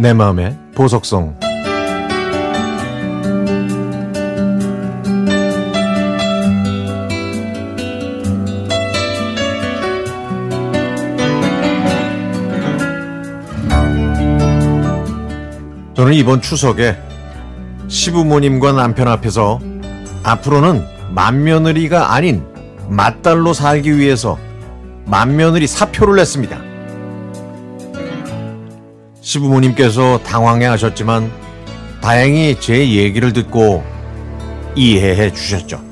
내 마음의 보석성. 저는 이번 추석에 시부모님과 남편 앞에서 앞으로는 맏며느리가 아닌 맏딸로 살기 위해서 맏며느리 사표를 냈습니다. 시부모님께서 당황해하셨지만 다행히 제 얘기를 듣고 이해해 주셨죠.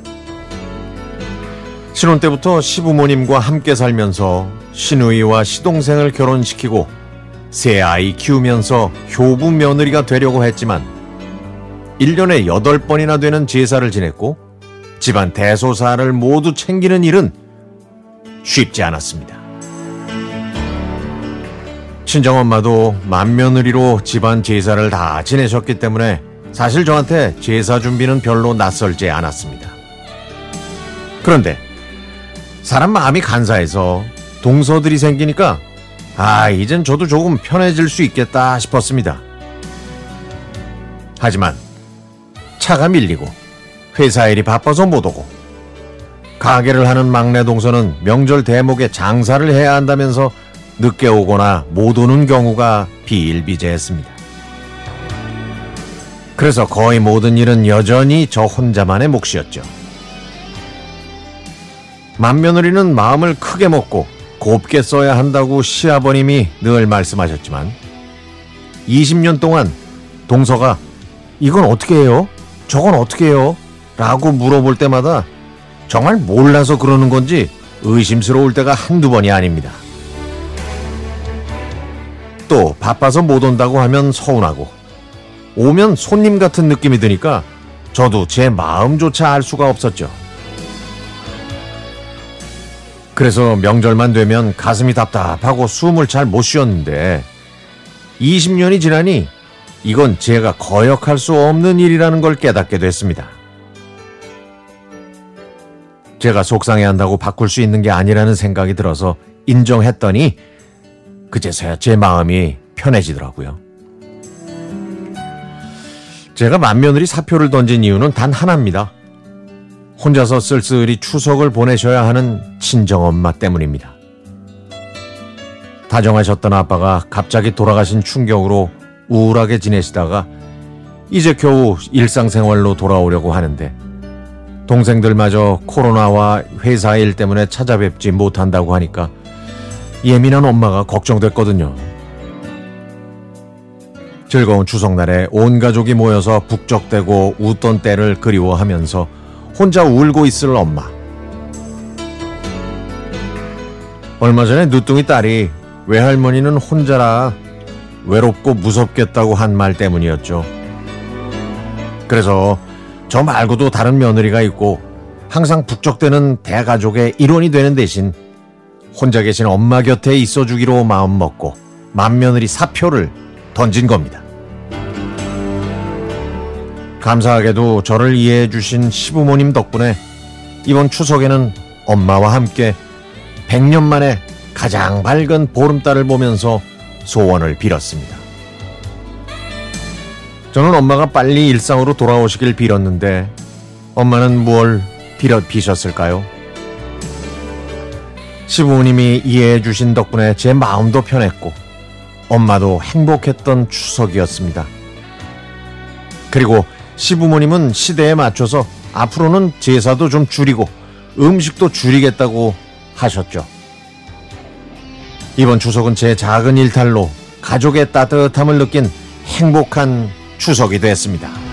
신혼 때부터 시부모님과 함께 살면서 시누이와 시동생을 결혼시키고 세 아이 키우면서 효부 며느리가 되려고 했지만 1년에 8번이나 되는 제사를 지냈고 집안 대소사를 모두 챙기는 일은 쉽지 않았습니다. 친정엄마도 맏며느리로 집안 제사를 다 지내셨기 때문에 사실 저한테 제사 준비는 별로 낯설지 않았습니다. 그런데 사람 마음이 간사해서 동서들이 생기니까 이젠 저도 조금 편해질 수 있겠다 싶었습니다. 하지만 차가 밀리고 회사 일이 바빠서 못 오고 가게를 하는 막내 동서는 명절 대목에 장사를 해야 한다면서 늦게 오거나 못 오는 경우가 비일비재했습니다. 그래서 거의 모든 일은 여전히 저 혼자만의 몫이었죠. 맏며느리는 마음을 크게 먹고 곱게 써야 한다고 시아버님이 늘 말씀하셨지만 20년 동안 동서가 이건 어떻게 해요? 저건 어떻게 해요? 라고 물어볼 때마다 정말 몰라서 그러는 건지 의심스러울 때가 한두 번이 아닙니다. 또 바빠서 못 온다고 하면 서운하고 오면 손님 같은 느낌이 드니까 저도 제 마음조차 알 수가 없었죠. 그래서 명절만 되면 가슴이 답답하고 숨을 잘 못 쉬었는데 20년이 지나니 이건 제가 거역할 수 없는 일이라는 걸 깨닫게 됐습니다. 제가 속상해한다고 바꿀 수 있는 게 아니라는 생각이 들어서 인정했더니 그제서야 제 마음이 편해지더라고요. 제가 맏며느리 사표를 던진 이유는 단 하나입니다. 혼자서 쓸쓸히 추석을 보내셔야 하는 친정엄마 때문입니다. 다정하셨던 아빠가 갑자기 돌아가신 충격으로 우울하게 지내시다가 이제 겨우 일상생활로 돌아오려고 하는데 동생들마저 코로나와 회사 일 때문에 찾아뵙지 못한다고 하니까 예민한 엄마가 걱정됐거든요. 즐거운 추석날에 온 가족이 모여서 북적대고 웃던 때를 그리워하면서 혼자 울고 있을 엄마. 얼마 전에 늦둥이 딸이 외할머니는 혼자라 외롭고 무섭겠다고 한 말 때문이었죠. 그래서 저 말고도 다른 며느리가 있고 항상 북적대는 대가족의 일원이 되는 대신 혼자 계신 엄마 곁에 있어주기로 마음먹고 맏며느리 사표를 던진 겁니다. 감사하게도 저를 이해해 주신 시부모님 덕분에 이번 추석에는 엄마와 함께 100년 만에 가장 밝은 보름달을 보면서 소원을 빌었습니다. 저는 엄마가 빨리 일상으로 돌아오시길 빌었는데 엄마는 뭘 빌으셨을까요? 시부모님이 이해해 주신 덕분에 제 마음도 편했고 엄마도 행복했던 추석이었습니다. 그리고 시부모님은 시대에 맞춰서 앞으로는 제사도 좀 줄이고 음식도 줄이겠다고 하셨죠. 이번 추석은 제 작은 일탈로 가족의 따뜻함을 느낀 행복한 추석이 됐습니다.